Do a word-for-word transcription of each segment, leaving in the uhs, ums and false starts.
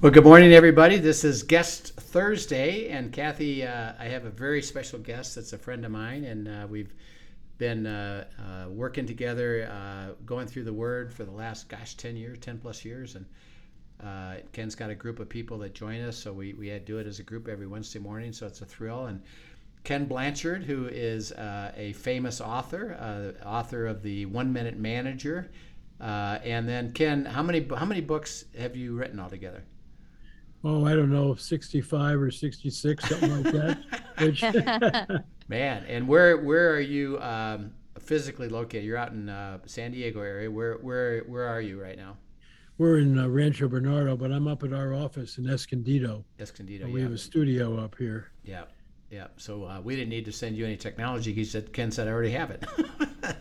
Well, good morning, everybody. This is Guest Thursday, and Kathy, uh, I have a very special guest that's a friend of mine, and uh, we've been uh, uh, working together, uh, going through the Word for the last, gosh, ten years, ten plus years, and uh, Ken's got a group of people that join us, so we, we do it as a group every Wednesday morning, so it's a thrill. And Ken Blanchard, who is uh, a famous author, uh, author of the One Minute Manager, uh, and then Ken, how many how many books have you written altogether? Oh, I don't know, sixty-five or sixty-six, something like that. Man, and where where are you um, physically located? You're out in uh, San Diego area. Where where where are you right now? We're in uh, Rancho Bernardo, but I'm up at our office in Escondido. Escondido, we yeah. have a studio up here. Yeah, yeah. So uh, we didn't need to send you any technology. He said, Ken said, I already have it.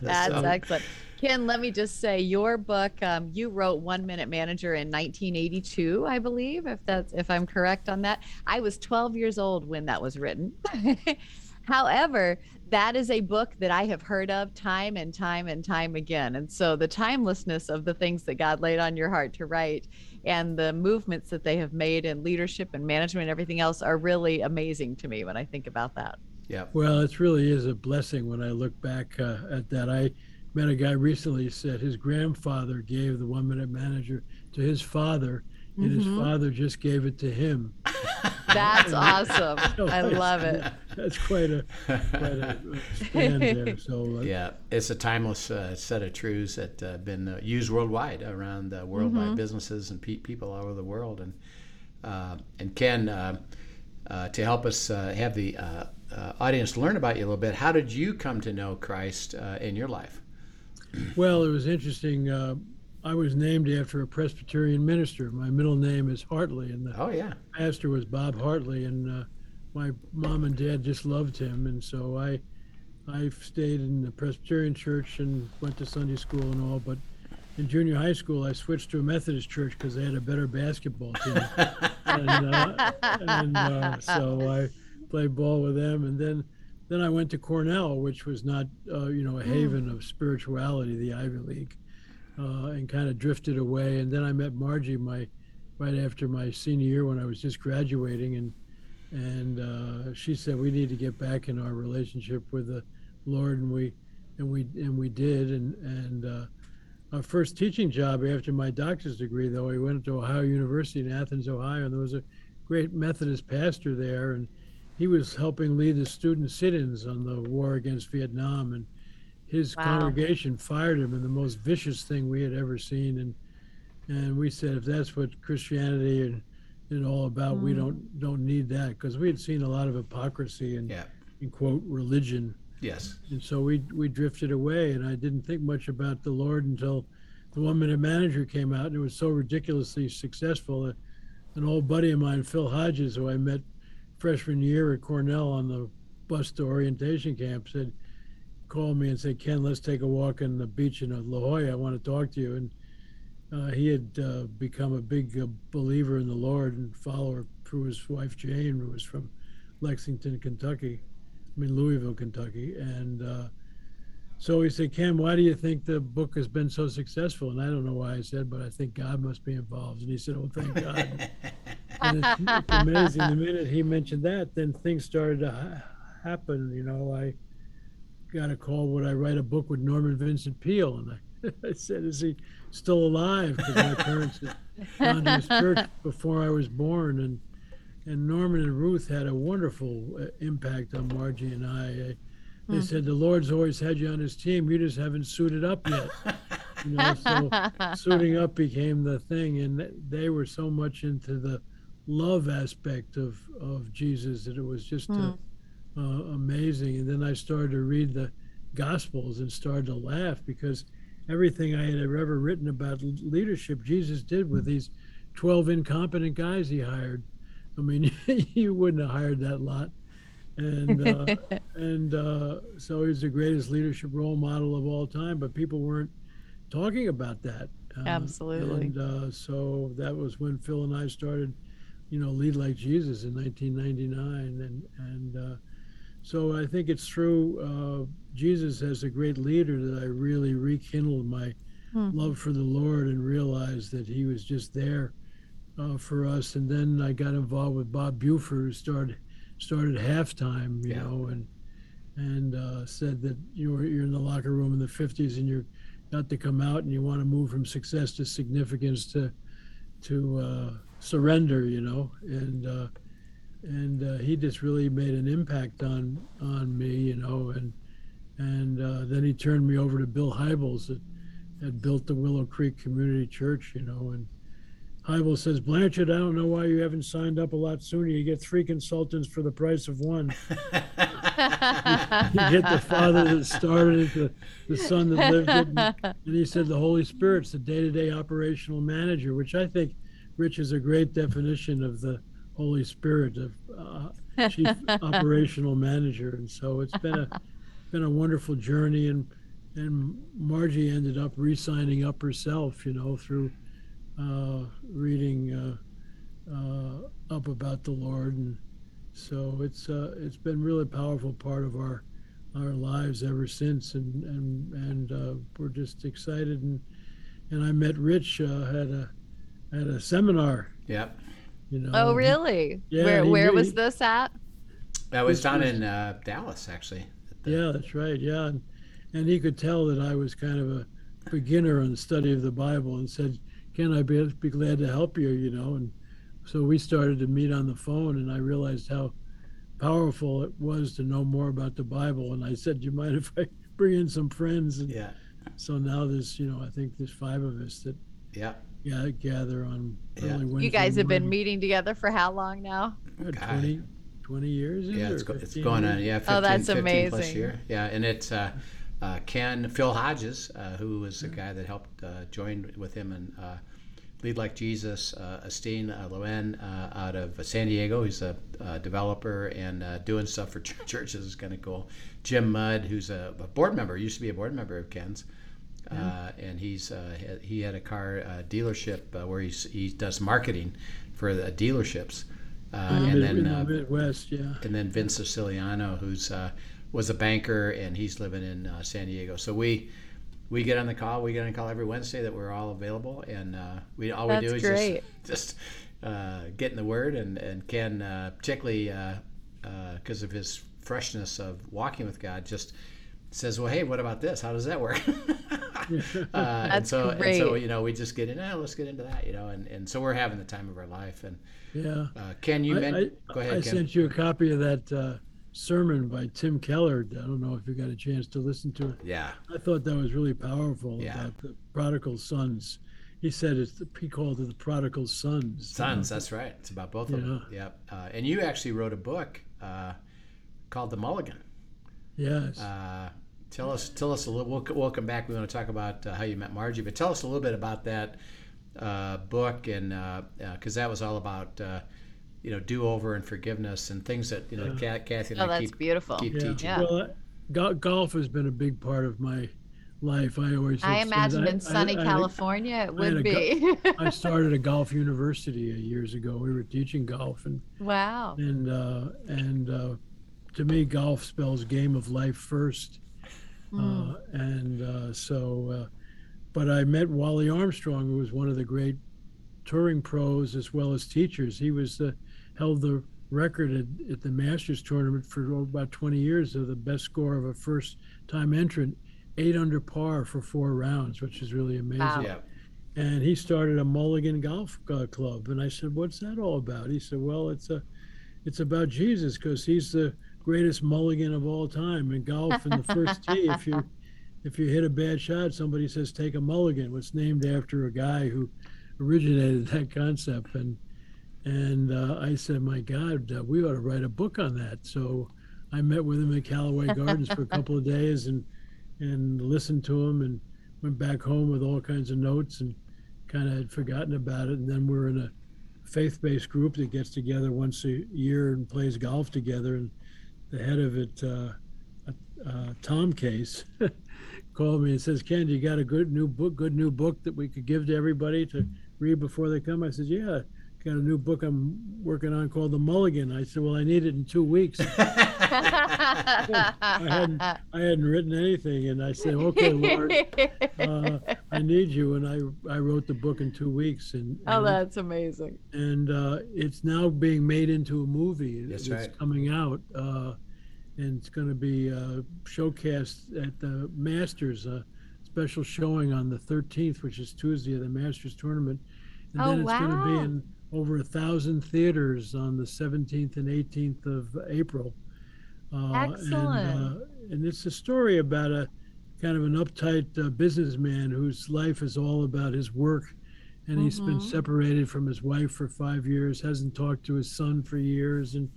That's so excellent. Ken, let me just say, your book, um, you wrote One Minute Manager in nineteen eighty-two, I believe, if that's if I'm correct on that. I was twelve years old when that was written. However, that is a book that I have heard of time and time and time again. And so the timelessness of the things that God laid on your heart to write and the movements that they have made in leadership and management and everything else are really amazing to me when I think about that. Yeah. Well, it really is a blessing when I look back uh, at that. I met a guy recently who said his grandfather gave the One Minute Manager to his father, mm-hmm. and his father just gave it to him. That's awesome. So I love it. That's quite a, quite a stand there. So uh, yeah, it's a timeless uh, set of truths that have uh, been uh, used worldwide around the world mm-hmm. by businesses and pe- people all over the world. And uh, and Ken, uh, uh, to help us uh, have the uh, uh, audience learn about you a little bit, how did you come to know Christ uh, in your life? Well, it was interesting. Uh, I was named after a Presbyterian minister. My middle name is Hartley, and the oh, yeah. pastor was Bob Hartley, and uh, my mom and dad just loved him, and so I I stayed in the Presbyterian church and went to Sunday school and all, but in junior high school, I switched to a Methodist church because they had a better basketball team, and, uh, and uh, so I played ball with them, and then Then I went to Cornell, which was not, uh, you know, a haven of spirituality, the Ivy League, uh, and kind of drifted away. And then I met Margie my, right after my senior year when I was just graduating, and and uh, she said we need to get back in our relationship with the Lord, and we and we and we did. And and uh, our first teaching job after my doctor's degree, though, I went to Ohio University in Athens, Ohio, and there was a great Methodist pastor there, and he was helping lead the student sit-ins on the war against Vietnam, and his wow. congregation fired him in the most vicious thing we had ever seen. And and we said, if that's what Christianity and and all about, mm. we don't don't need that, because we had seen a lot of hypocrisy and yeah. in quote religion. Yes. And so we we drifted away, and I didn't think much about the Lord until the One Minute Manager came out, and it was so ridiculously successful. Uh, an old buddy of mine, Phil Hodges, who I met freshman year at Cornell on the bus to orientation camp, said, called me and said, Ken, let's take a walk on the beach in La Jolla. I want to talk to you. And uh, he had uh, become a big uh, believer in the Lord and follower through his wife, Jane, who was from Lexington, Kentucky, I mean, Louisville, Kentucky. And uh, so he said, Ken, why do you think the book has been so successful? And I don't know why I said, but I think God must be involved. And he said, oh, thank God. And it's, it's amazing, the minute he mentioned that, then things started to ha- happen. You know, I got a call, would I write a book with Norman Vincent Peale? And I, I said, is he still alive? Because my parents had gone to his church before I was born. And and Norman and Ruth had a wonderful uh, impact on Margie and I. I they mm. said, the Lord's always had you on his team. You just haven't suited up yet. You know, so suiting up became the thing. And they were so much into the love aspect of of Jesus that it was just mm. uh, uh, amazing. And then I started to read the Gospels and started to laugh, because everything I had ever written about leadership, Jesus did with these twelve incompetent guys he hired. I mean, you wouldn't have hired that lot. And uh, and uh, so he was the greatest leadership role model of all time, but people weren't talking about that. Uh, Absolutely. And uh, so that was when Phil and I started, you know, Lead Like Jesus in nineteen ninety-nine. And, and uh, so I think it's through uh, Jesus as a great leader that I really rekindled my hmm. love for the Lord and realized that he was just there uh, for us. And then I got involved with Bob Buford, who started started halftime, you yeah. know, and and uh, said that you were, you're in the locker room in the fifties and you're got to come out and you want to move from success to significance to to uh, surrender, you know, and uh, and uh, he just really made an impact on on me, you know, and and uh, then he turned me over to Bill Hybels that had built the Willow Creek Community Church, you know, and Hybels says, Blanchard, I don't know why you haven't signed up a lot sooner. You get three consultants for the price of one. You get the Father that started it, the, the Son that lived it, and, and he said the Holy Spirit's the day-to-day operational manager, which I think, Rich, is a great definition of the Holy Spirit, of uh, chief operational manager. And so it's been a been a wonderful journey, and and Margie ended up re-signing up herself, you know, through uh, reading uh, uh, up about the Lord. And so it's uh, it's been really a powerful part of our our lives ever since, and and and uh, we're just excited. And and I met Rich uh, at a at a seminar. Yep. You know. Oh, really? Yeah, where where really, was this at? That was down in uh, Dallas, actually. The... Yeah, that's right. Yeah, and, and he could tell that I was kind of a beginner on the study of the Bible, and said, "Ken, I'd be, be glad to help you," you know, and. So we started to meet on the phone, and I realized how powerful it was to know more about the Bible. And I said, "Do you mind if I bring in some friends?" And yeah. So now there's, you know, I think there's five of us that yeah, yeah gather on early yeah. Wednesday. You guys have morning. Been meeting together for how long now? twenty, twenty years. Yeah, it's, go, it's going years? on. Yeah, fifteen, oh, that's fifteen amazing. Plus year. Yeah, and it's uh, uh, Ken Phil Hodges, uh, who was yeah. the guy that helped uh, join with him and. Uh, Lead Like Jesus, uh, Esteen Luen uh, out of San Diego. He's a, a developer and uh, doing stuff for ch- churches is kind of cool. Jim Mudd, who's a, a board member, used to be a board member of Ken's, uh, mm-hmm. and he's uh, he had a car uh, dealership uh, where he's, he does marketing for the dealerships. Uh, mm-hmm. And then uh, Midwest, yeah. And then Vince Siciliano, who's uh, was a banker, and he's living in uh, San Diego. So we. We get on the call. We get on a call every Wednesday that we're all available, and uh, we all That's we do is great. just, just uh, get in the Word. And and Ken, uh, particularly because uh, uh, of his freshness of walking with God, just says, "Well, hey, what about this? How does that work?" uh, That's and so, great. And so you know, we just get in. Oh, let's get into that, you know. And, and so we're having the time of our life. And yeah, uh, Ken, you I, meant I, go ahead. I Ken. sent you a copy of that. Uh... sermon by Tim Keller. I don't know if you got a chance to listen to it. Yeah. I thought that was really powerful yeah. about the prodigal sons. He said it's the, he called it the prodigal sons. Sons, you know? That's right. It's about both yeah. of them. Yeah. Uh, and you actually wrote a book uh, called The Mulligan. Yes. Uh, tell us, tell us a little. We'll, we'll come back. We want to talk about uh, how you met Margie, but tell us a little bit about that uh, book, and because uh, uh, that was all about. Uh, you know, do-over and forgiveness and things that, you know, yeah. Kathy and oh, I that's keep, beautiful. keep yeah. teaching. Yeah. Well, go- golf has been a big part of my life. I always I imagine in sunny I, California I, it would I be. Go- I started a golf university years ago. We were teaching golf. and Wow. And, uh, and uh, to me, golf spells game of life first. Mm. Uh, and uh, so, uh, but I met Wally Armstrong, who was one of the great touring pros as well as teachers. He was the held the record at, at the Masters Tournament for about twenty years of the best score of a first-time entrant, eight under par for four rounds, which is really amazing. Wow. Yeah. And he started a Mulligan Golf Club, and I said, "What's that all about?" He said, "Well, it's a, it's about Jesus, because he's the greatest mulligan of all time in golf. In the first tee, if you, if you hit a bad shot, somebody says take a mulligan." It's named after a guy who originated that concept. And and uh, I said, "My God, uh, we ought to write a book on that." So I met with him at Callaway Gardens for a couple of days, and and listened to them and went back home with all kinds of notes and kind of had forgotten about it. And then we're in a faith-based group that gets together once a year and plays golf together. And the head of it, uh, uh, Tom Case, called me and says, "Ken, you got a good new book, good new book that we could give to everybody to read before they come?" I said, "Yeah, got a new book I'm working on called The Mulligan." I said, "Well, I need it in two weeks." I, hadn't, I hadn't written anything, and I said, "Okay, Lord, uh, I need you." And I I wrote the book in two weeks. And, oh, and, that's amazing. And uh, it's now being made into a movie. That's it's right. coming out, uh, and it's going to be uh, showcased at the Masters, a special showing on the thirteenth, which is Tuesday of the Masters Tournament. And oh, then it's wow. going to be in over a thousand theaters on the seventeenth and eighteenth of April. Uh, Excellent. And, uh, and it's a story about a kind of an uptight uh, businessman whose life is all about his work. And mm-hmm. he's been separated from his wife for five years, hasn't talked to his son for years. And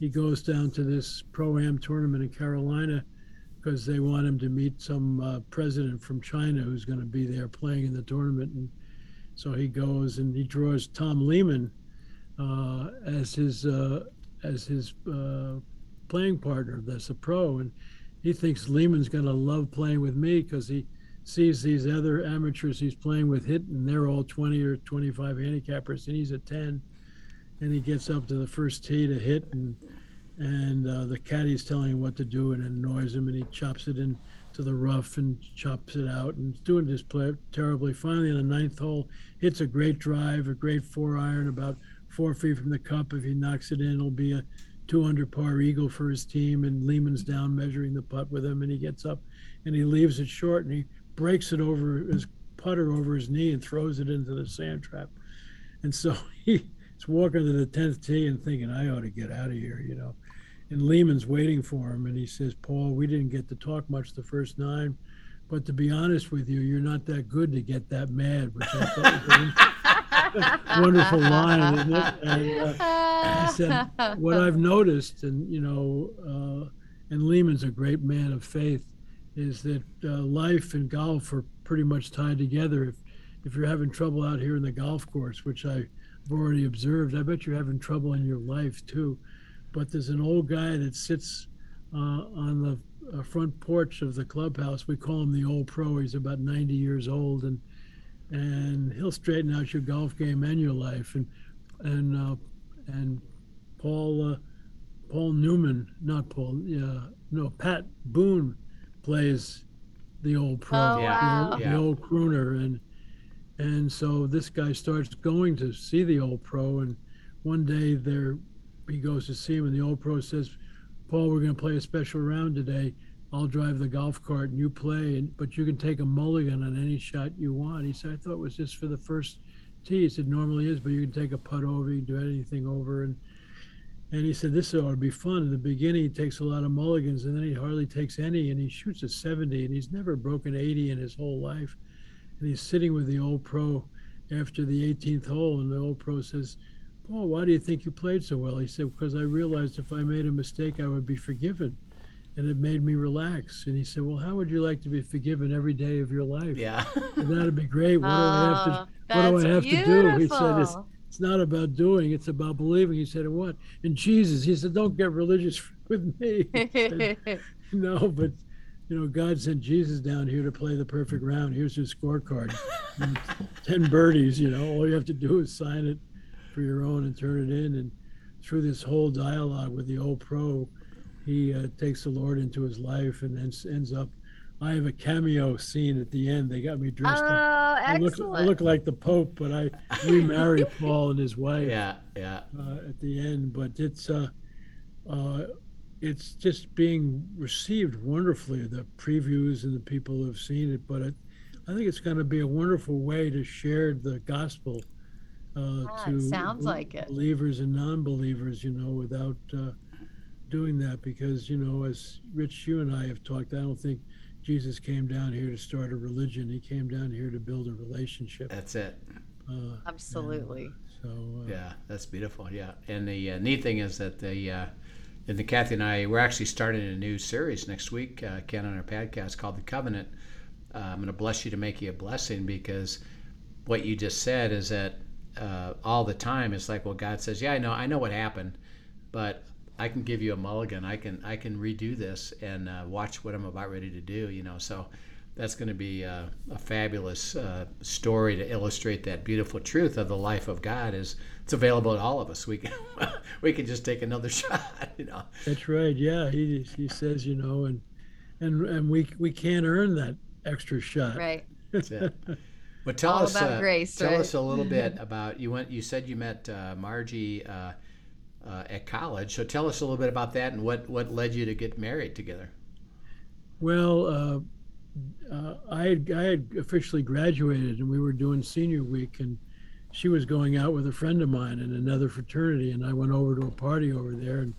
he goes down to this pro-am tournament in Carolina because they want him to meet some uh, president from China who's going to be there playing in the tournament. And so he goes and he draws Tom Lehman uh, as his uh, as his uh, playing partner. That's a pro, and he thinks Lehman's going to love playing with me because he sees these other amateurs he's playing with hit, and they're all twenty or twenty-five handicappers, and he's a ten. And he gets up to the first tee to hit, and and uh, the caddy's telling him what to do, and it annoys him, and he chops it in to the rough and chops it out and doing this play terribly. Finally, on the ninth hole, hits a great drive, a great four iron, about four feet from the cup. If he knocks it in, it'll be a two under par eagle for his team. And Lehman's down measuring the putt with him, and he gets up and he leaves it short, and he breaks it over his putter over his knee and throws it into the sand trap. And so he's walking to the tenth tee and thinking, "I ought to get out of here," you know. And Lehman's waiting for him, and he says, "Paul, we didn't get to talk much the first nine, but to be honest with you, you're not that good to get that mad," which I thought was a wonderful line, isn't it? And uh, he said, "What I've noticed," and you know, uh, and Lehman's a great man of faith, is that uh, life and golf are pretty much tied together. If if you're having trouble out here in the golf course, which I've already observed, I bet you're having trouble in your life too. But there's an old guy that sits uh, on the uh, front porch of the clubhouse. We call him the old pro. He's about ninety years old, and and he'll straighten out your golf game and your life. And and uh, and Paul uh, Paul Newman, not Paul, uh, no, Pat Boone plays the old pro, oh, wow. the, yeah. the old crooner. And and so this guy starts going to see the old pro, and one day they're he goes to see him, and the old pro says, "Paul, we're going to play a special round today. I'll drive the golf cart and you play, and, but you can take a mulligan on any shot you want." He said, "I thought it was just for the first tee." He said, "Normally is, but you can take a putt over, you can do anything over." And and he said, "This ought to be fun." In the beginning, he takes a lot of mulligans, and then he hardly takes any, and he shoots a seventy, and he's never broken eighty in his whole life. And he's sitting with the old pro after the eighteenth hole, and the old pro says, "Paul, why do you think you played so well?" He said, "Because I realized if I made a mistake, I would be forgiven. And it made me relax." And he said, "Well, how would you like to be forgiven every day of your life?" Yeah. "And that'd be great. What do I have to, oh, what do I have to do?" He said, it's, it's not about doing, it's about believing." He said, "What?" "And Jesus." He said, "Don't get religious with me." Said, "No, but you know, God sent Jesus down here to play the perfect round. Here's your scorecard. ten birdies, you know, all you have to do is sign it for your own and turn it in." And through this whole dialogue with the old pro, he uh, takes the Lord into his life, and then ends up, I have a cameo scene at the end. They got me dressed oh, up. I look, I look like the Pope, but I remarry Paul and his wife yeah, yeah. Uh, at the end. But it's uh, uh, it's just being received wonderfully, the previews and the people who have seen it. But it, I think it's gonna be a wonderful way to share the gospel Uh, yeah, to sounds like it. believers and non-believers, you know, without uh, doing that, because, you know, as Rich, you and I have talked, I don't think Jesus came down here to start a religion. He came down here to build a relationship. That's it. Uh, Absolutely. And, uh, so. Uh, yeah, that's beautiful. Yeah, and the uh, neat thing is that the uh, And then Kathy and I, we're actually starting a new series next week, uh, Ken, on our podcast called The Covenant. Uh, I'm going to bless you to make you a blessing, because what you just said is that uh, all the time it's like, well, God says, yeah, I know, I know what happened, but I can give you a mulligan. I can, I can redo this and uh, watch what I'm about ready to do, you know. So that's going to be uh, a fabulous uh, story to illustrate that beautiful truth of the life of God. Is it's available to all of us. We can, we can just take another shot, you know. That's right. Yeah, he he says, you know, and and and we we can't earn that extra shot. Right. That's it. But tell all us about uh, grace, tell right? us a little bit about you went. You said you met uh, Margie uh, uh, at college. So tell us a little bit about that and what what led you to get married together. Well. Uh, Uh, I, had, I had officially graduated, and we were doing senior week, and she was going out with a friend of mine in another fraternity, and I went over to a party over there and,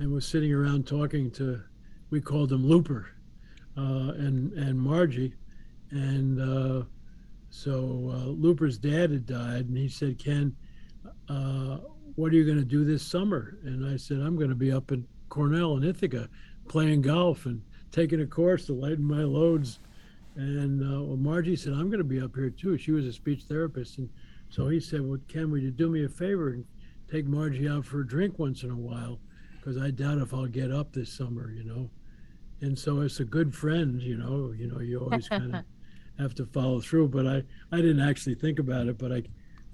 and was sitting around talking to, we called him Looper, uh, and, and Margie. And uh, so uh, Looper's dad had died, and he said, Ken, uh, what are you going to do this summer? And I said, I'm going to be up at Cornell in Ithaca playing golf and taking a course to lighten my loads. And uh, well, Margie said, I'm going to be up here too. She was a speech therapist. And so he said, well, Ken, would you do me a favor and take Margie out for a drink once in a while? Because I doubt if I'll get up this summer, you know? And so it's a good friend, you know, you know, you always kind of have to follow through. But I, I didn't actually think about it, but I,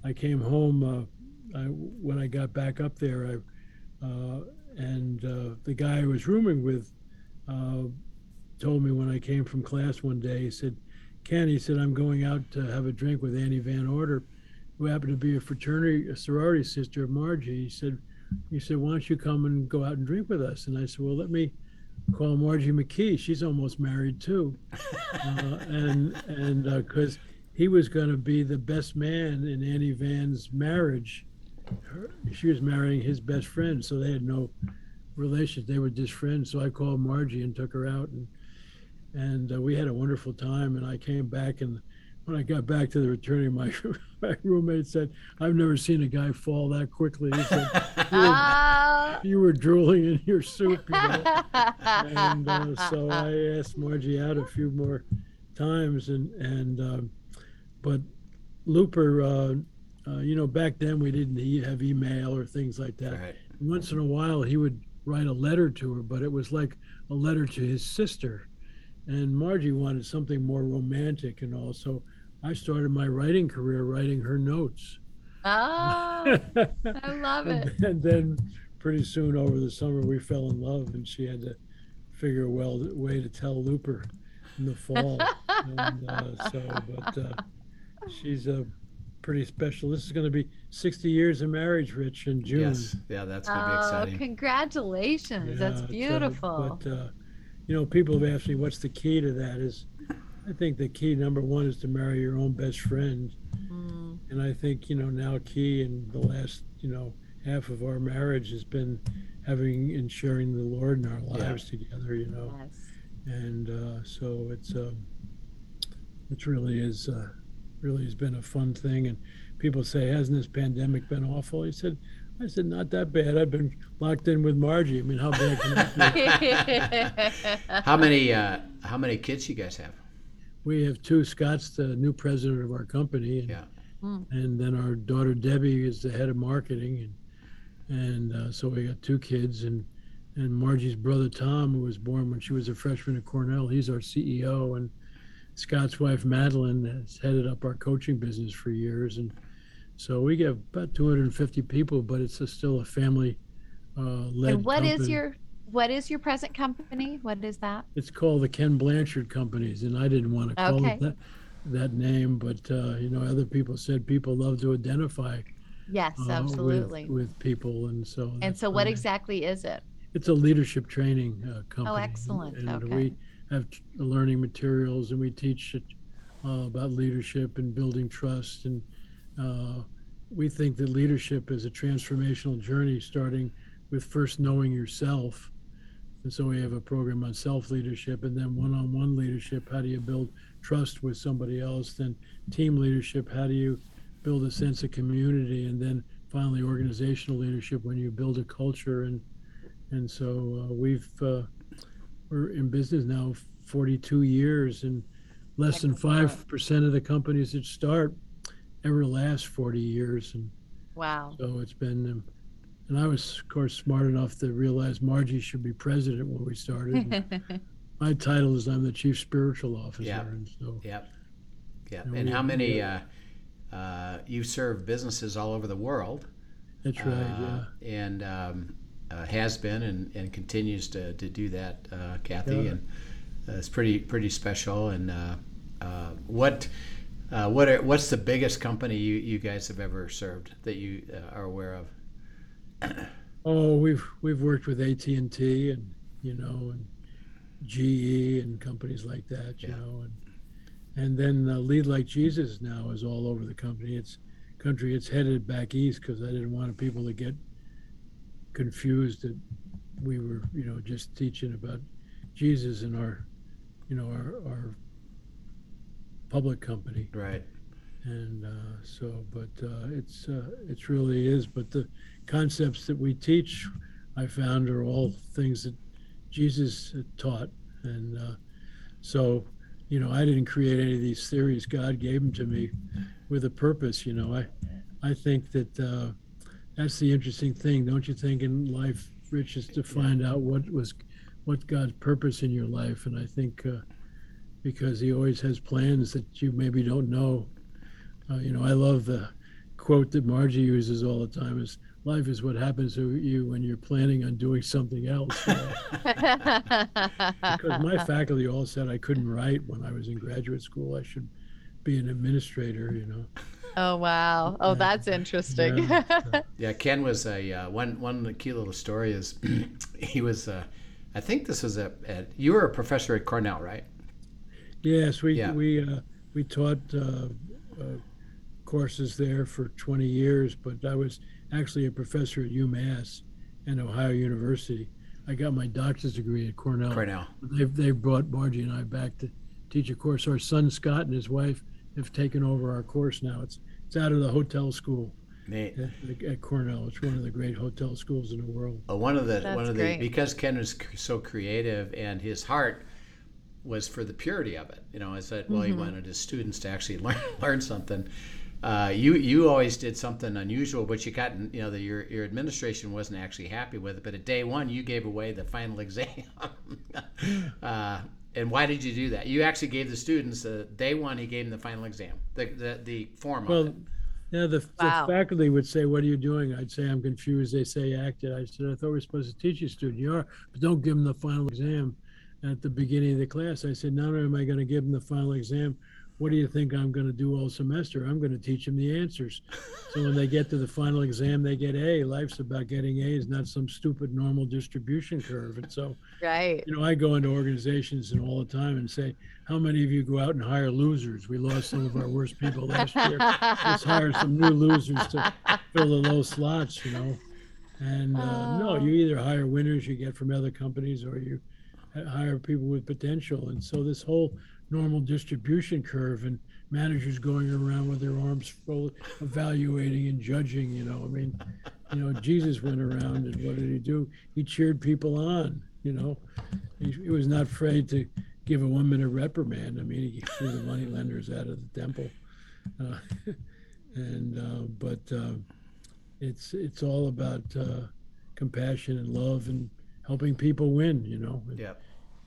I came home, uh, I, when I got back up there, I, uh, and uh, the guy I was rooming with uh, told me when I came from class one day, he said, Ken, he said, I'm going out to have a drink with Annie Van Order, who happened to be a fraternity, a sorority sister of Margie. He said, he said, why don't you come and go out and drink with us? And I said, well, let me call Margie McKee. She's almost married too. uh, and and uh, cause he was going to be the best man in Annie Van's marriage. Her, she was marrying his best friend. So they had no relationship. They were just friends. So I called Margie and took her out, and and uh, we had a wonderful time. And I came back, and when I got back to the fraternity, my, my roommate said, I've never seen a guy fall that quickly. He said, you were, you were drooling in your soup, you know? And uh, so I asked Margie out a few more times, and and um, but Looper, uh, uh, you know, back then we didn't have email or things like that. Right. Once in a while he would write a letter to her, but it was like a letter to his sister. And Margie wanted something more romantic and all, so I started my writing career writing her notes. Oh, I love and, it. And then pretty soon over the summer we fell in love, and she had to figure a well, way to tell Looper in the fall. and uh, so, but uh, she's a pretty special. This is going to be sixty years of marriage, Rich, in June. Yes, yeah, that's going to be exciting. Oh, congratulations. Yeah, that's beautiful. So, but, uh, you know, people have asked me, what's the key to that? Is I think the key, number one, is to marry your own best friend. Mm. And I think, you know, now key in the last, you know, half of our marriage has been having and sharing the Lord in our lives yeah. together, you know. Yes. And uh, so it's, uh, it really is, uh, really has been a fun thing. And people say, hasn't this pandemic been awful? He said, I said, not that bad. I've been locked in with Margie. I mean, how bad can that be? How many, uh, how many kids you guys have? We have two. Scott's the new president of our company. And, yeah. Mm. And then our daughter, Debbie, is the head of marketing. And, and uh, so we got two kids. And, and Margie's brother, Tom, who was born when she was a freshman at Cornell, he's our C E O. And Scott's wife, Madeline, has headed up our coaching business for years. And so we get about two hundred fifty people, but it's a, still a family uh, led and what company. Is your, what is your present company? What is that? It's called the Ken Blanchard Companies, and I didn't want to call okay. it that, that name, but uh, you know, other people said people love to identify. Yes, uh, absolutely. With, with people, and so. And so what exactly is it? It's a leadership training uh, company. Oh, excellent, and, and okay. We have learning materials, and we teach uh, about leadership and building trust, and Uh, we think that leadership is a transformational journey, starting with first knowing yourself. And so we have a program on self-leadership, and then one-on-one leadership. How do you build trust with somebody else? Then team leadership. How do you build a sense of community? And then finally, organizational leadership, when you build a culture. And And so uh, we've uh, we're in business now forty-two years, and less than five percent of the companies that start ever last forty years. And wow! So it's been, um, and I was of course smart enough to realize Margie should be president when we started. My title is I'm the chief spiritual officer. Yep. And so, yep. Yep. And, and we, how many? Yeah. Uh, uh, you serve businesses all over the world. That's right. Uh, yeah. And um, uh, has been and, and continues to to do that, uh, Kathy. Yeah. And uh, it's pretty pretty special. And uh, uh, what? Uh, what are, what's the biggest company you, you guys have ever served that you uh, are aware of? Oh, we've we've worked with A T and T and you know and G E and companies like that, you yeah. know, and and then uh, Lead Like Jesus now is all over the company. It's country. It's headed back east because I didn't want people to get confused that we were you know just teaching about Jesus in our you know our our. public company, right? And uh, so, but uh, it's uh, it's really is. But the concepts that we teach, I found, are all things that Jesus taught, and uh, so you know, I didn't create any of these theories. God gave them to me with a purpose. You know, I I think that uh, that's the interesting thing, don't you think? In life, Rich, is to find out what was what God's purpose in your life, and I think. Uh, because he always has plans that you maybe don't know. Uh, you know, I love the quote that Margie uses all the time is, life is what happens to you when you're planning on doing something else. You know? Because my faculty all said I couldn't write when I was in graduate school. I should be an administrator, you know. Oh, wow. Oh, that's interesting. Yeah, yeah Ken was a, uh, one, one key little story is he was, uh, I think this was a, a, you were a professor at Cornell, right? Yes, we yeah. we uh, we taught uh, uh, courses there for twenty years, but I was actually a professor at UMass and Ohio University. I got my doctor's degree at Cornell. Cornell. They've they brought Margie and I back to teach a course. Our son Scott and his wife have taken over our course now. It's it's out of the hotel school at, at Cornell. It's one of the great hotel schools in the world. Well, one of the That's one of great. the because Ken is so creative and his heart was for the purity of it, you know. I said, well, mm-hmm. he wanted his students to actually learn learn something. Uh, you you always did something unusual, but you got, you know, the, your your administration wasn't actually happy with it. But at day one, you gave away the final exam. uh, and why did you do that? You actually gave the students uh, day one. He gave them the final exam, the the, the form well, of it. Well, yeah, the, wow. the faculty would say, "What are you doing?" I'd say, "I'm confused." They say, "Acted." I said, "I thought we were supposed to teach you, student. You are, but don't give them the final exam." At the beginning of the class, I said, not only am I going to give them the final exam, what do you think I'm going to do all semester? I'm going to teach them the answers. So when they get to the final exam, they get A. Life's about getting A's, not some stupid normal distribution curve. And so, right. you know, I go into organizations and all the time and say, how many of you go out and hire losers? We lost some of our worst people last year. Let's hire some new losers to fill the low slots, you know. And uh, oh. no, you either hire winners you get from other companies or you hire people with potential. And so this whole normal distribution curve and managers going around with their arms full, evaluating and judging, you know, I mean, you know, Jesus went around and what did he do? He cheered people on, you know, he, he was not afraid to give a one minute reprimand. I mean, he threw the money lenders out of the temple. Uh, and, uh, but uh, it's, it's all about uh, compassion and love and helping people win, you know. Yeah,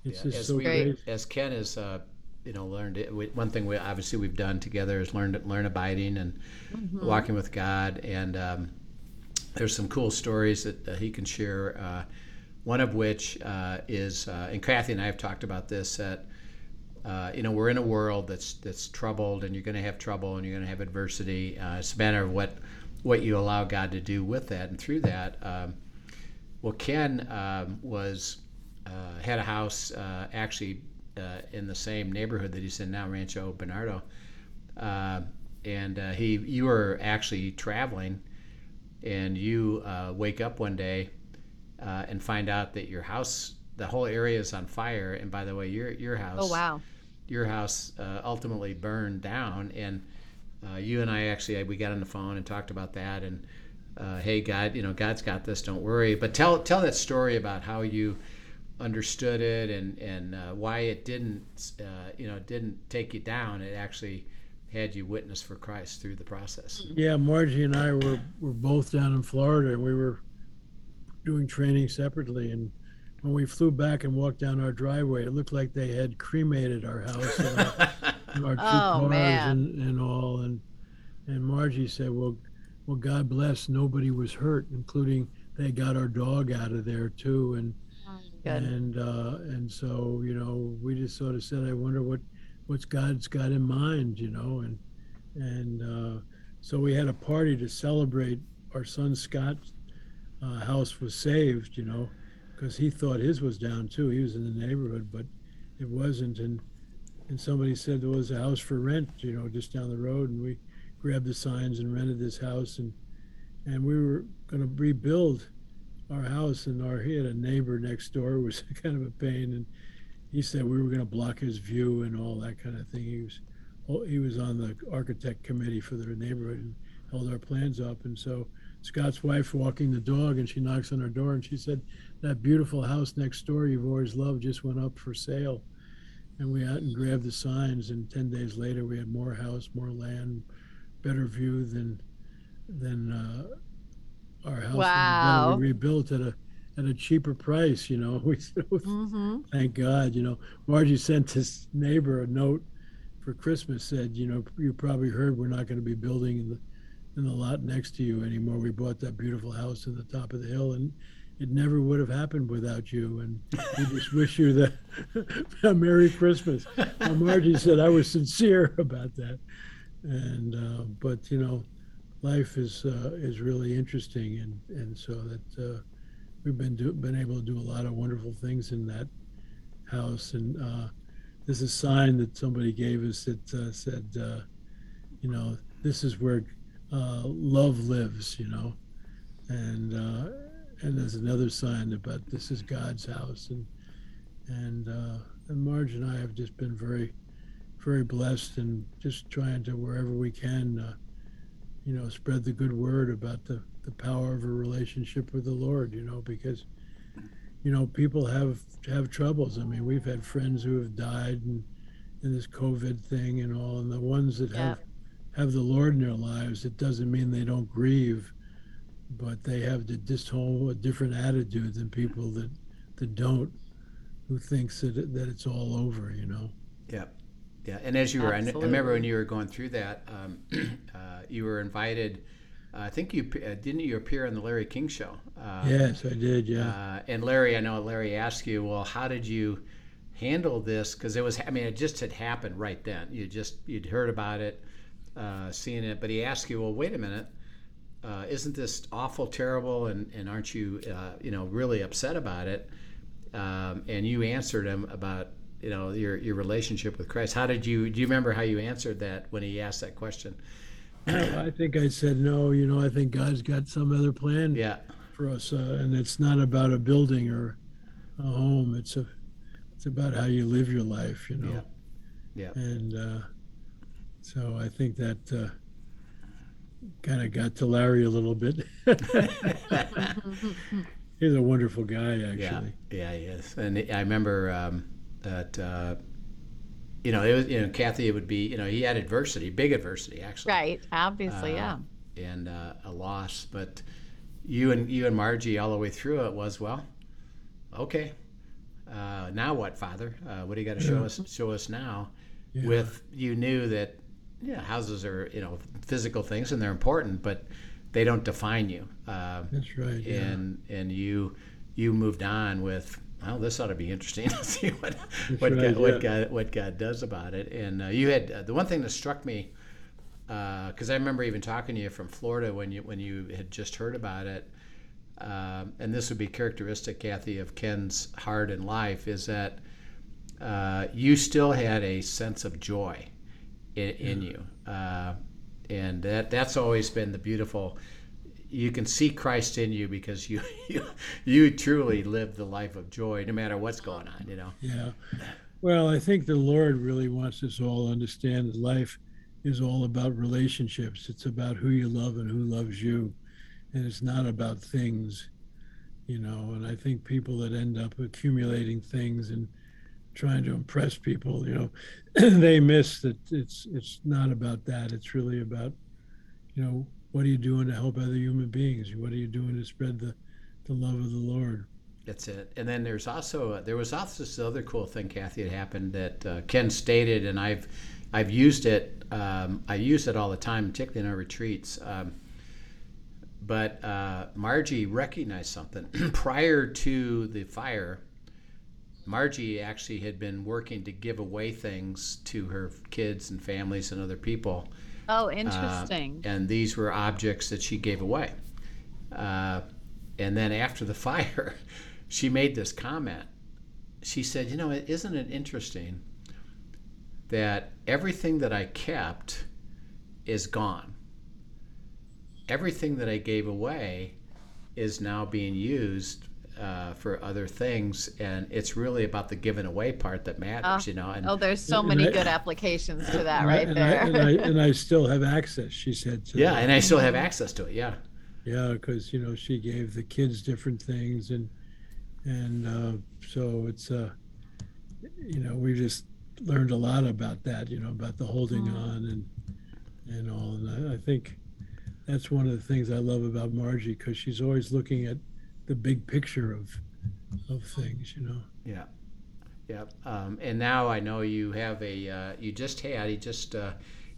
it's yeah. just as so we, great. As Ken has, uh, you know, learned it. We, one thing we obviously we've done together is learned learn abiding and mm-hmm. walking with God. And um, there's some cool stories that uh, he can share. Uh, one of which uh, is, uh, and Kathy and I have talked about this. That uh, you know, we're in a world that's that's troubled, and you're going to have trouble, and you're going to have adversity. Uh, it's a matter of what what you allow God to do with that and through that. Um, Well, Ken um, was uh, had a house uh, actually uh, in the same neighborhood that he's in now, Rancho Bernardo, uh, and uh, he you were actually traveling, and you uh, wake up one day uh, and find out that your house, the whole area is on fire. And by the way, your your house, oh wow, your house uh, ultimately burned down. And uh, you and I actually we got on the phone and talked about that and. uh, hey, God, you know, God's got this, don't worry. But tell tell that story about how you understood it and and uh, why it didn't, uh, you know, didn't take you down. It actually had you witness for Christ through the process. Yeah, Margie and I were, were both down in Florida, and we were doing training separately. And when we flew back and walked down our driveway, it looked like they had cremated our house and our, and our two oh, cars and, and all. And and Margie said, well, well, God bless, nobody was hurt, including they got our dog out of there too. And oh, and uh, and so, you know, we just sort of said, I wonder what what's God's got in mind, you know. And and uh, so we had a party to celebrate our son Scott's uh, house was saved, you know, because he thought his was down too. He was in the neighborhood, but it wasn't. And and somebody said there was a house for rent, you know, just down the road, and we grabbed the signs and rented this house. And and we were going to rebuild our house, and our he had a neighbor next door who was kind of a pain, and he said we were going to block his view and all that kind of thing. He was he was on the architect committee for the neighborhood and held our plans up. And so Scott's wife walking the dog, and she knocks on our door, and she said, that beautiful house next door you've always loved just went up for sale. And we out and grabbed the signs, and ten days later we had more house, more land, better view than than uh, our house. Wow. We rebuilt at a at a cheaper price, you know. We said, mm-hmm. Thank God, you know. Margie sent this neighbor a note for Christmas, said, you know, you probably heard we're not going to be building in the in the lot next to you anymore. We bought that beautiful house in the top of the hill, and it never would have happened without you. And we just wish you the a Merry Christmas. And Margie said, I was sincere about that. And uh, but you know, life is uh, is really interesting, and and so that uh, we've been do, been able to do a lot of wonderful things in that house. And uh, there's a sign that somebody gave us that uh, said, uh, you know, this is where. Uh, love lives, you know. And uh, and there's another sign about this is God's house. And and uh, and Marge and I have just been very, very blessed, and just trying to, wherever we can, uh, you know, spread the good word about the, the power of a relationship with the Lord, you know, because, you know, people have have troubles. I mean, we've had friends who have died and in this COVID thing and all, and the ones that yeah. have have the Lord in their lives, it doesn't mean they don't grieve, but they have the, this whole a different attitude than people that, that don't, who thinks that, that it's all over, you know? Yeah, yeah. And as you were, I, I remember when you were going through that, um, uh, you were invited, uh, I think you, uh, didn't you appear on the Larry King Show? Uh, yes, I did, yeah. Uh, and Larry, I know Larry asked you, well, how did you handle this? Because it was, I mean, it just had happened right then. You just, you'd heard about it. Uh, seeing it, but he asked you, well, wait a minute, uh, isn't this awful, terrible, and, and aren't you, uh, you know, really upset about it? Um, and you answered him about, you know, your your relationship with Christ. How did you, do you remember how you answered that when he asked that question? I think I said, no, you know, I think God's got some other plan yeah. for us, uh, and it's not about a building or a home. It's a, it's about how you live your life, you know. Yeah. yeah. And, uh, so I think that uh, kind of got to Larry a little bit. He's a wonderful guy, actually. Yeah, yeah, he is. And I remember um, that, uh, you know, it was, you know, Kathy, it would be, you know, he had adversity, big adversity, actually. Right, obviously, uh, yeah. And uh, a loss, but you and you and Margie all the way through it was, well, okay, uh, now what, Father? Uh, what do you got to show us? Show us now. Yeah. With you knew that. Yeah, houses are, you know, physical things, and they're important, but they don't define you. Uh, That's right. Yeah. And and you you moved on with, well, this ought to be interesting to see what what, right, God, yeah. what God what God does about it. And uh, you had uh, the one thing that struck me, because uh, I remember even talking to you from Florida when you when you had just heard about it, um, and this would be characteristic, Kathy, of Ken's heart and life, is that uh, you still had a sense of joy. In, in you, uh, and that that's always been the beautiful. You can see Christ in you because you you, you truly live the life of joy, no matter what's going on. You know. Yeah. Well, I think the Lord really wants us all to understand that life is all about relationships. It's about who you love and who loves you, and it's not about things, you know. And I think people that end up accumulating things and trying to impress people, you know, they miss that it's it's not about that. It's really about, you know, what are you doing to help other human beings? What are you doing to spread the, the love of the Lord? That's it. And then there's also, there was also this other cool thing, Kathy, that happened that uh, Ken stated, and I've I've used it, um, I use it all the time, particularly in our retreats. Um, but uh, Margie recognized something. Prior to the fire, Margie actually had been working to give away things to her kids and families and other people. Oh, interesting. Uh, and these were objects that she gave away. Uh, and then after the fire, she made this comment. She said, you know, isn't it interesting that everything that I kept is gone? Everything that I gave away is now being used uh, for other things, and it's really about the giving away part that matters, oh, you know. And, oh, there's so many I, good applications to that right and there. I, and, I, and I still have access, she said. To yeah, that. And I still have access to it, yeah. Yeah, because, you know, she gave the kids different things, and and uh, so it's, uh, you know, we just learned a lot about that, you know, about the holding mm. on and and all. And I, I think that's one of the things I love about Margie, because she's always looking at the big picture of of things, you know. Yeah, yeah. Um, and now I know you have a, uh, you just had, you just uh,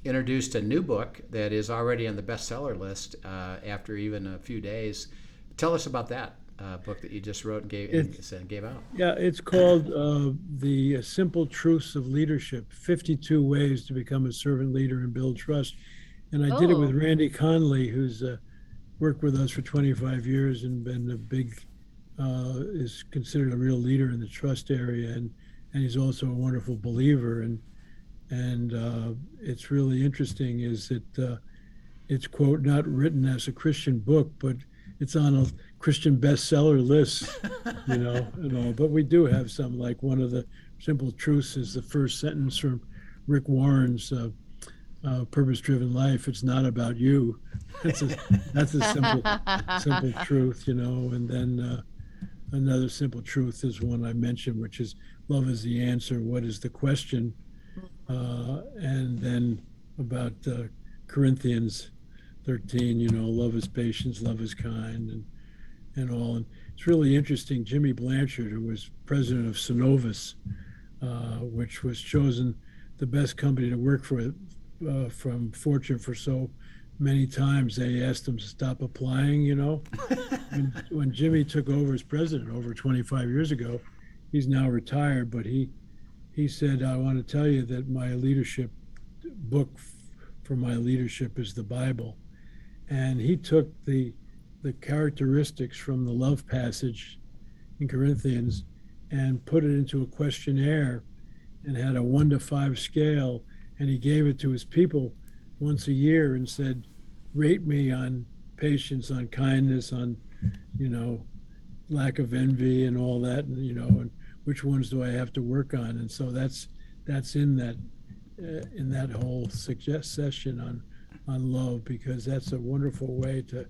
introduced a new book that is already on the bestseller list uh, after even a few days. Tell us about that uh, book that you just wrote and gave, it, and gave out. Yeah, it's called uh, The Simple Truths of Leadership, fifty-two Ways to Become a Servant Leader and Build Trust. And I oh. did it with Randy Conley, who's uh, worked with us for twenty-five years and been a big, uh, is considered a real leader in the trust area. And, and he's also a wonderful believer. And and uh, it's really interesting is that uh, it's, quote, not written as a Christian book, but it's on a Christian bestseller list, you know, and all. But we do have some, like one of the simple truths is the first sentence from Rick Warren's uh, Uh, purpose-driven life. It's not about you. That's a that's a simple simple truth, you know. And then uh, another simple truth is one I mentioned, which is love is the answer. What is the question? Uh, and then about uh, Corinthians thirteen, you know, love is patience, love is kind, and and all. And it's really interesting. Jimmy Blanchard, who was president of Synovus, uh, which was chosen the best company to work for. Uh, from Fortune for so many times they asked him to stop applying, you know. when, when Jimmy took over as president over twenty-five years ago, he's now retired, but he he said, I want to tell you that my leadership book f- for my leadership is the Bible. And he took the the characteristics from the love passage in Corinthians and put it into a questionnaire and had a one to five scale. And he gave it to his people once a year and said, rate me on patience, on kindness, on, you know, lack of envy and all that, and, you know, and which ones do I have to work on? And so that's that's in that uh, in that whole suggest session on on love, because that's a wonderful way to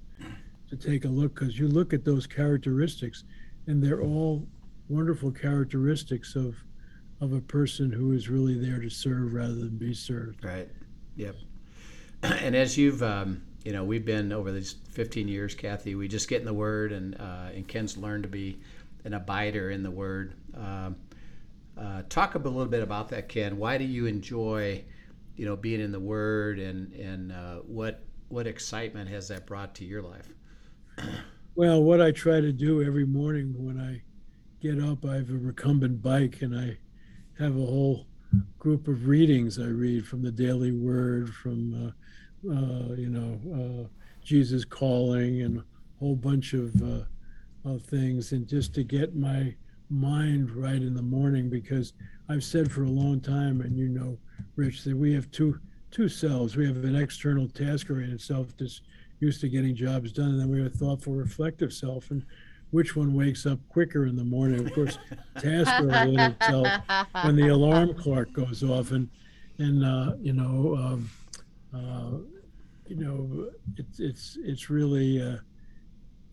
to take a look, because you look at those characteristics and they're all wonderful characteristics of of a person who is really there to serve rather than be served. Right. Yep. And as you've, um, you know, we've been over these fifteen years, Kathy, we just get in the Word, and uh, and Ken's learned to be an abider in the Word. Um, uh, talk a little bit about that, Ken. Why do you enjoy, you know, being in the Word, and and uh, what what excitement has that brought to your life? Well, what I try to do every morning when I get up, I have a recumbent bike, and I have a whole group of readings I read from the Daily Word, from, uh, uh, you know, uh, Jesus Calling, and a whole bunch of, uh, of things, and just to get my mind right in the morning, because I've said for a long time, and you know, Rich, that we have two two selves. We have an external task-oriented self that's used to getting jobs done, and then we have a thoughtful, reflective self. And which one wakes up quicker in the morning? Of course, task-oriented self, when the alarm clock goes off, and and uh, you know, um, uh, you know, it's it's it's really uh,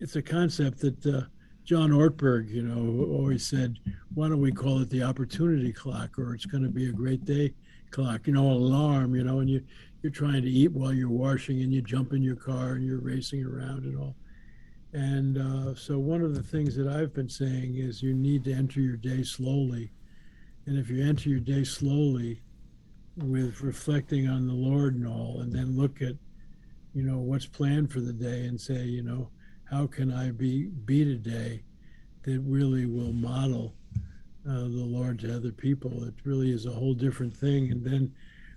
it's a concept that uh, John Ortberg, you know, always said, why don't we call it the opportunity clock, or it's going to be a great day clock, you know, alarm, you know, and you, you're trying to eat while you're washing and you jump in your car and you're racing around and all. And uh, so one of the things that I've been saying is you need to enter your day slowly. And if you enter your day slowly with reflecting on the Lord and all, and then look at, you know, what's planned for the day and say, you know, how can I be, be today that really will model uh, the Lord to other people? It really is a whole different thing. And then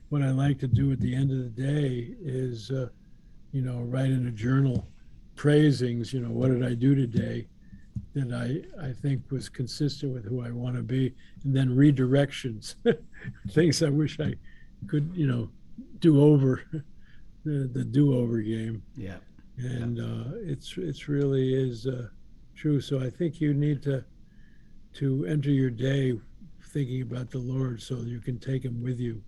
what I like to do at the end of the day is, uh, you know, write in a journal praisings, you know, what did I do today that I, I think was consistent with who I want to be, and then redirections, things I wish I could, you know, do over, the, the do-over game. Yeah. And uh, it's it's really is uh, true. So I think you need to to enter your day thinking about the Lord so you can take him with you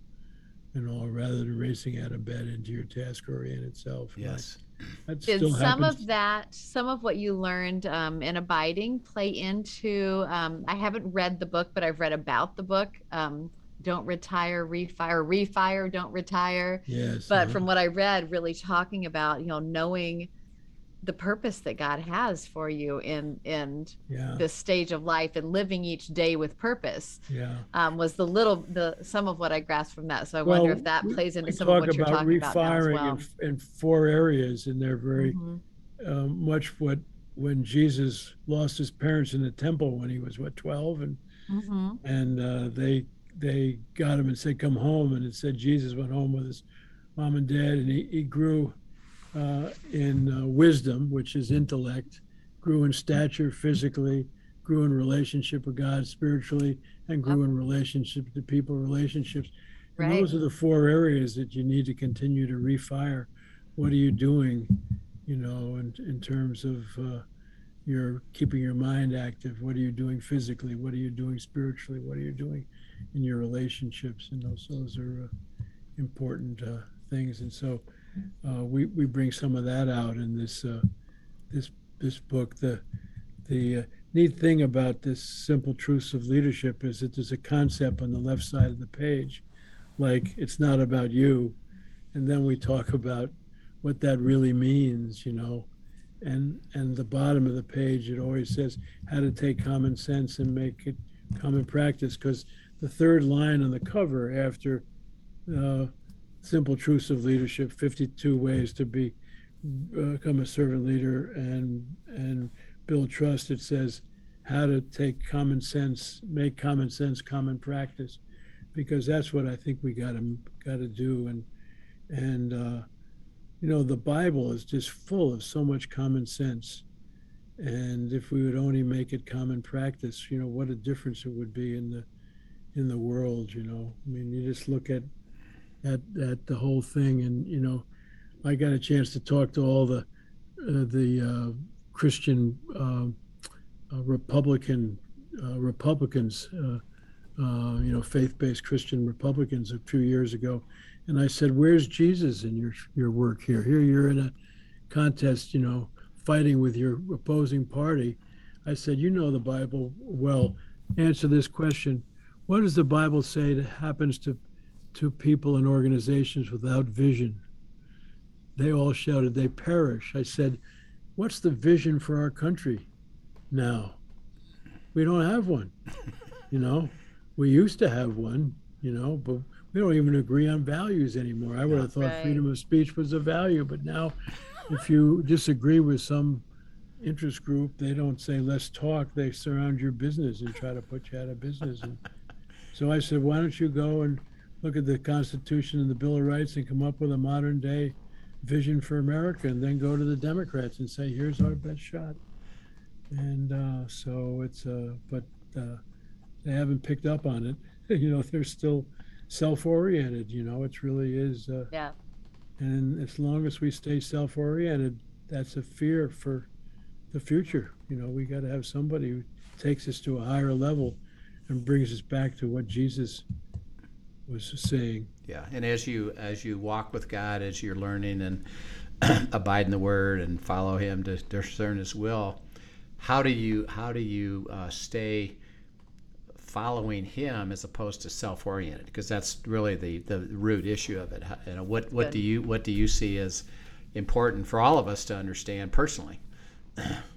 and all, rather than racing out of bed into your task-oriented self. Yes. Like, that still happens. Did some of that, some of what you learned um, in abiding play into, um, I haven't read the book, but I've read about the book, um, Don't Retire, Refire, Refire, Don't Retire. Yes. But uh-huh. From what I read, really talking about, you know, knowing the purpose that God has for you in in yeah. this stage of life and living each day with purpose. Yeah. Um, was the little the some of what I grasped from that. So I well, wonder if that plays into some of what you're talking about now as well. We talk about refiring in four areas, and they're very mm-hmm. um, much what when Jesus lost his parents in the temple when he was what twelve, and mm-hmm. and uh, they. they got him and said, come home. And it said Jesus went home with his mom and dad, and he, he grew uh, in uh, wisdom, which is intellect, grew in stature physically, grew in relationship with God spiritually, and grew in relationship to people, relationships. And right. Those are the four areas that you need to continue to refire. What are you doing, you know, in, in terms of uh, your keeping your mind active? What are you doing physically? What are you doing spiritually? What are you doing in your relationships? And those those are uh, important uh, things. And so uh, we we bring some of that out in this uh, this this book. The the uh, neat thing about this Simple Truths of Leadership is that there's a concept on the left side of the page, like it's not about you, and then we talk about what that really means, you know. And and the bottom of the page, it always says how to take common sense and make it common practice, because the third line on the cover after uh, Simple Truths of Leadership, fifty-two Ways to be, uh, Become a Servant Leader and and Build Trust, it says how to take common sense, make common sense common practice, because that's what I think we gotta, gotta do. And, and uh, you know, the Bible is just full of so much common sense. And if we would only make it common practice, you know, what a difference it would be in the in the world, you know. I mean, you just look at at, at the whole thing, and you know, I got a chance to talk to all the uh, the uh, Christian uh, uh, Republican uh, Republicans, uh, uh, you know, faith-based Christian Republicans a few years ago, and I said, "Where's Jesus in your your work here? Here you're in a contest, you know, fighting with your opposing party." I said, "You know the Bible well. Answer this question." What does the Bible say that happens to to people and organizations without vision? They all shouted, they perish. I said, what's the vision for our country now? We don't have one, you know? We used to have one, you know, but we don't even agree on values anymore. I would have thought right. freedom of speech was a value, but now if you disagree with some interest group, they don't say, let's talk. They surround your business and try to put you out of business. And, so I said, why don't you go and look at the Constitution and the Bill of Rights and come up with a modern day vision for America, and then go to the Democrats and say, here's our best shot. And uh, so it's, uh, but uh, they haven't picked up on it. You know, they're still self-oriented, you know, it really is. Uh, yeah. And as long as we stay self-oriented, that's a fear for the future. You know, we got to have somebody who takes us to a higher level and brings us back to what Jesus was saying. Yeah, and as you as you walk with God, as you're learning and abide in the Word and follow Him to discern His will. How do you how do you uh, stay following Him as opposed to self-oriented? Because that's really the, the root issue of it. How, you know, what what Good. do you what do you see as important for all of us to understand personally?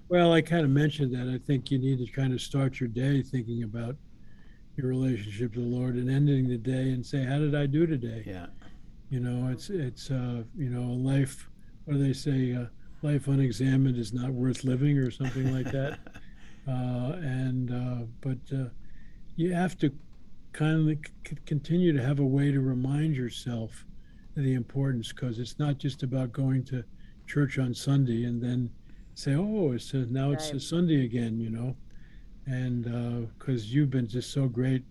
Well, I kind of mentioned that. I think you need to kind of start your day thinking about your relationship to the Lord and ending the day and say, how did I do today? Yeah. You know, it's, it's uh, you know, a life, what do they say, uh, life unexamined is not worth living or something like that. uh, and, uh, but uh, you have to kind of c- continue to have a way to remind yourself of the importance, because it's not just about going to church on Sunday and then say, oh, it's a, now it's right. a Sunday again, you know. And because uh, you've been just so great,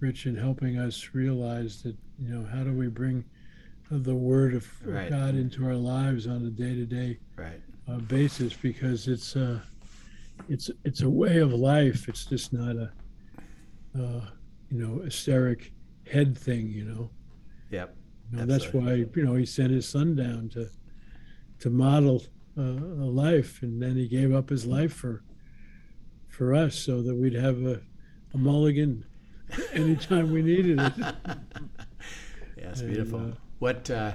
Rich, in helping us realize that, you know, how do we bring the Word of right. God into our lives on a day-to-day right. uh, basis? Because it's a, it's it's a way of life. It's just not a, uh, you know, hysteric head thing, you know. Yep. You know, that's why, you know, He sent His Son down to to model uh, a life, and then He gave up His life for. for us so that we'd have a, a mulligan anytime we needed it. Yeah, it's beautiful. And, uh, what uh,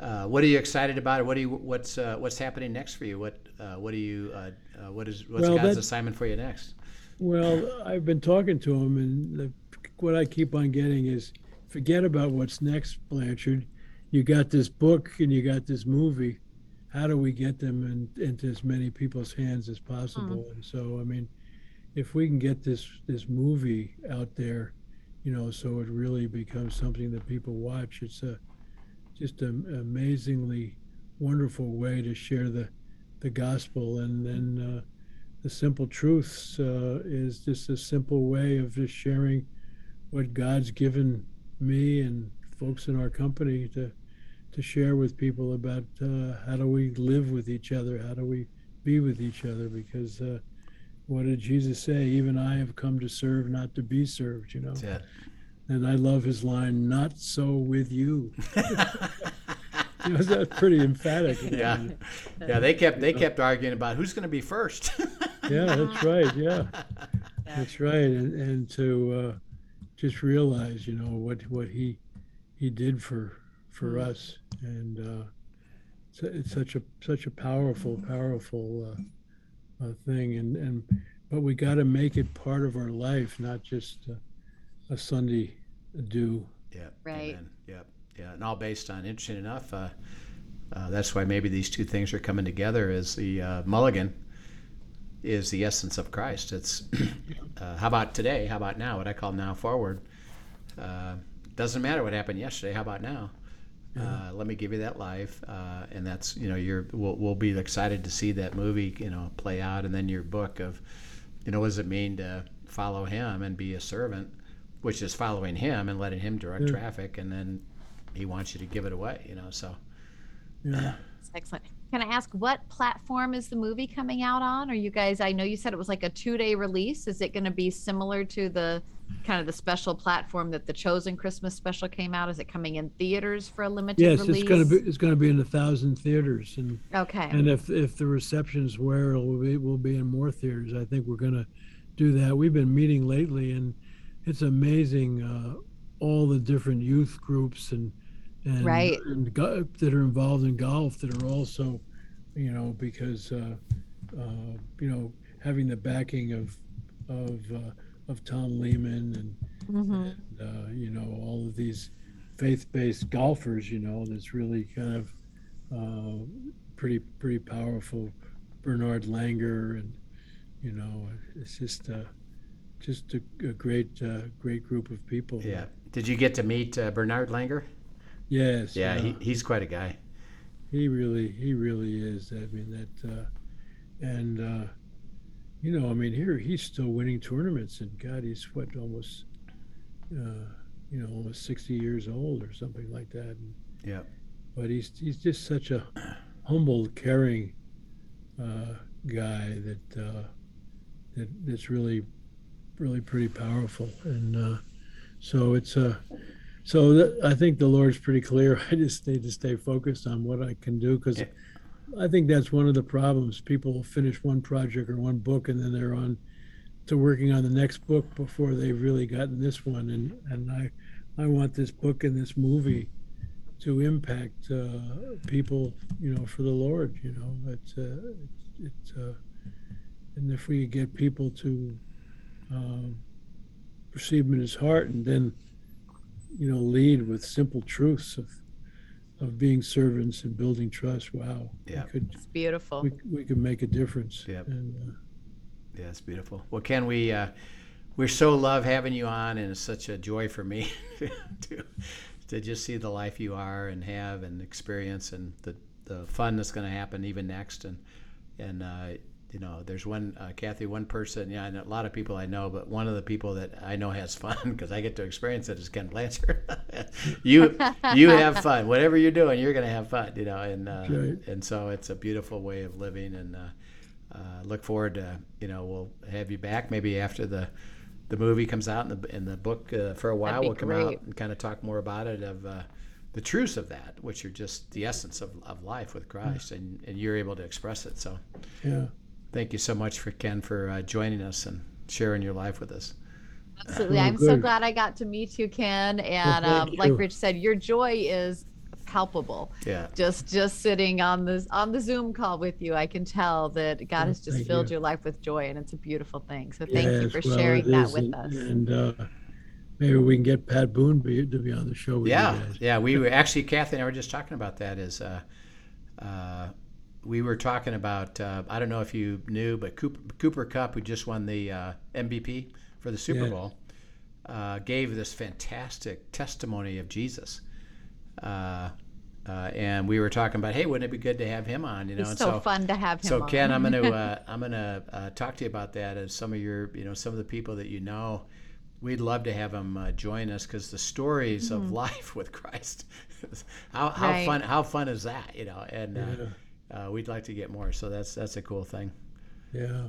uh, what are you excited about? What do you what's uh, what's happening next for you? What uh, what do you uh, uh, what is what's well, God's that, assignment for you next? Well, I've been talking to him, and the, what I keep on getting is, forget about what's next, Blanchard. You got this book and you got this movie. How do we get them in, into as many people's hands as possible? Mm. And so, I mean, if we can get this this movie out there, you know, so it really becomes something that people watch, it's a just an amazingly wonderful way to share the the gospel. And then uh, the simple truths uh, is just a simple way of just sharing what God's given me and folks in our company to to share with people about uh, how do we live with each other, how do we be with each other, because uh, what did Jesus say? Even I have come to serve, not to be served, you know? That's it. And I love his line, not so with you. You know, that's pretty emphatic. Yeah, you know? Yeah. They kept they kept arguing about who's gonna be first. Yeah, that's right, yeah. That's right, and, and to uh, just realize, you know, what, what he he did for for us, and uh, it's, it's such a such a powerful, powerful uh, uh, thing. And, and but we got to make it part of our life, not just uh, a Sunday do. Yeah. Right. Amen. Yep. Yeah. And all based on, interesting enough, uh, uh, that's why maybe these two things are coming together. Is the uh, mulligan is the essence of Christ. It's uh, how about today? How about now? What I call now forward. Uh, doesn't matter what happened yesterday. How about now? Uh, let me give you that life, uh, and that's, you know, you're we'll, we'll be excited to see that movie, you know, play out, and then your book of, you know, what does it mean to follow him and be a servant, which is following him and letting him direct yeah. traffic, and then he wants you to give it away, you know, so. Yeah. That's excellent. Can I ask, what platform is the movie coming out on? Are you guys, I know you said it was like a two-day release. Is it going to be similar to the kind of the special platform that the Chosen Christmas special came out? Is it coming in theaters for a limited yes, release? Yes, it's going to be it's going to be in a thousand theaters, and okay. And if if the reception's where it will be, will be in more theaters. I think we're going to do that. We've been meeting lately, and it's amazing uh, all the different youth groups and and, right. and go- that are involved in golf that are also, you know, because uh, uh, you know, having the backing of of uh, of Tom Lehman and, mm-hmm. and uh, you know, all of these faith-based golfers, you know, that's really kind of uh, pretty, pretty powerful. Bernard Langer, and, you know, it's just uh, just a, a great, uh, great group of people. Yeah. Did you get to meet uh, Bernard Langer? Yes. Yeah, uh, he, he's quite a guy. He really, he really is. I mean, that, uh, and, uh, you know, I mean, here he's still winning tournaments, and God, he's what, almost, uh, you know, almost sixty years old or something like that. And, yeah. But he's he's just such a humble, caring uh, guy that uh, that that's really, really pretty powerful. And uh, so it's a, So that, I think the Lord's pretty clear. I just need to stay focused on what I can do, because yeah. I think that's one of the problems. People finish one project or one book, and then they're on to working on the next book before they've really gotten this one. And, and I, I want this book and this movie to impact uh, people, you know, for the Lord, you know. It's, uh, it's, it's uh, and if we get people to um, perceive him in his heart, and then, you know, lead with simple truths of of being servants and building trust. Wow. Yeah. It's beautiful. We, we could make a difference. Yeah. And, uh, yeah, it's beautiful. Well, Ken, we, uh, we're so love having you on, and it's such a joy for me to, to just see the life you are and have and experience, and the, the fun that's going to happen even next. And, and, uh, you know, there's one, uh, Kathy, one person, yeah, and a lot of people I know, but one of the people that I know has fun, because I get to experience it, is Ken Blanchard. you you have fun. Whatever you're doing, you're going to have fun, you know, and uh, sure. and so it's a beautiful way of living, and uh, uh, look forward to, you know, we'll have you back maybe after the the movie comes out, and the, and the book uh, for a while will come great. Out and kind of talk more about it, of uh, the truths of that, which are just the essence of, of life with Christ, mm-hmm. and, and you're able to express it, so. Yeah. Thank you so much, for Ken, for uh, joining us and sharing your life with us. Absolutely. I'm so glad I got to meet you, Ken. And well, um, you. like Rich said, your joy is palpable. Yeah. Just just sitting on this on the Zoom call with you, I can tell that God well, has just filled you. your life with joy, and it's a beautiful thing. So thank yes, you for well, sharing that with and, us. And uh, maybe we can get Pat Boone to be on the show with yeah. you guys. Yeah, we were actually, Kathy and I were just talking about that. Is uh, uh, we were talking about, uh, I don't know if you knew, but Cooper, Cooper Kupp, who just won the uh, M V P for the Super yeah. Bowl, uh, gave this fantastic testimony of Jesus. Uh, uh, and we were talking about, hey, wouldn't it be good to have him on? You know, it's so, so fun to have him so on. So, Ken, I'm going to uh, I'm going to uh, talk to you about that, as some of your, you know, some of the people that you know. We'd love to have him uh, join us, because the stories mm-hmm. of life with Christ, how, how right. fun how fun is that? You know, and. Yeah. Uh, Uh, we'd like to get more, so that's that's a cool thing. Yeah,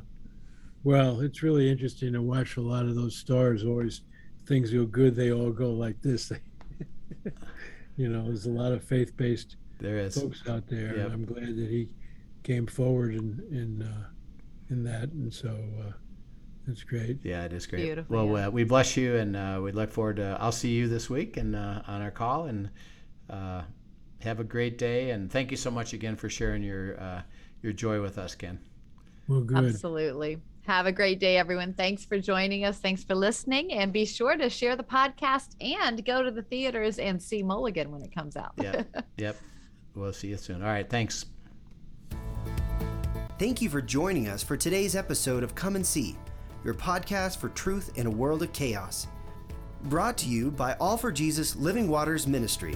well, it's really interesting to watch a lot of those stars. Always, things go good, they all go like this. You know, there's a lot of faith-based there is. folks out there. Yep. And I'm glad that he came forward in in uh, in that, and so uh, it's great. Yeah, it is great. Beautiful, well, yeah. uh, we bless you, and uh, we look forward to. I'll see you this week, and uh, on our call, and. Uh, Have a great day, and thank you so much again for sharing your uh, your joy with us, Ken. Well, good. Absolutely. Have a great day, everyone. Thanks for joining us. Thanks for listening, and be sure to share the podcast and go to the theaters and see Mulligan when it comes out. Yep. Yep. We'll see you soon. All right. Thanks. Thank you for joining us for today's episode of Come and See, your podcast for truth in a world of chaos. Brought to you by All for Jesus Living Waters Ministry.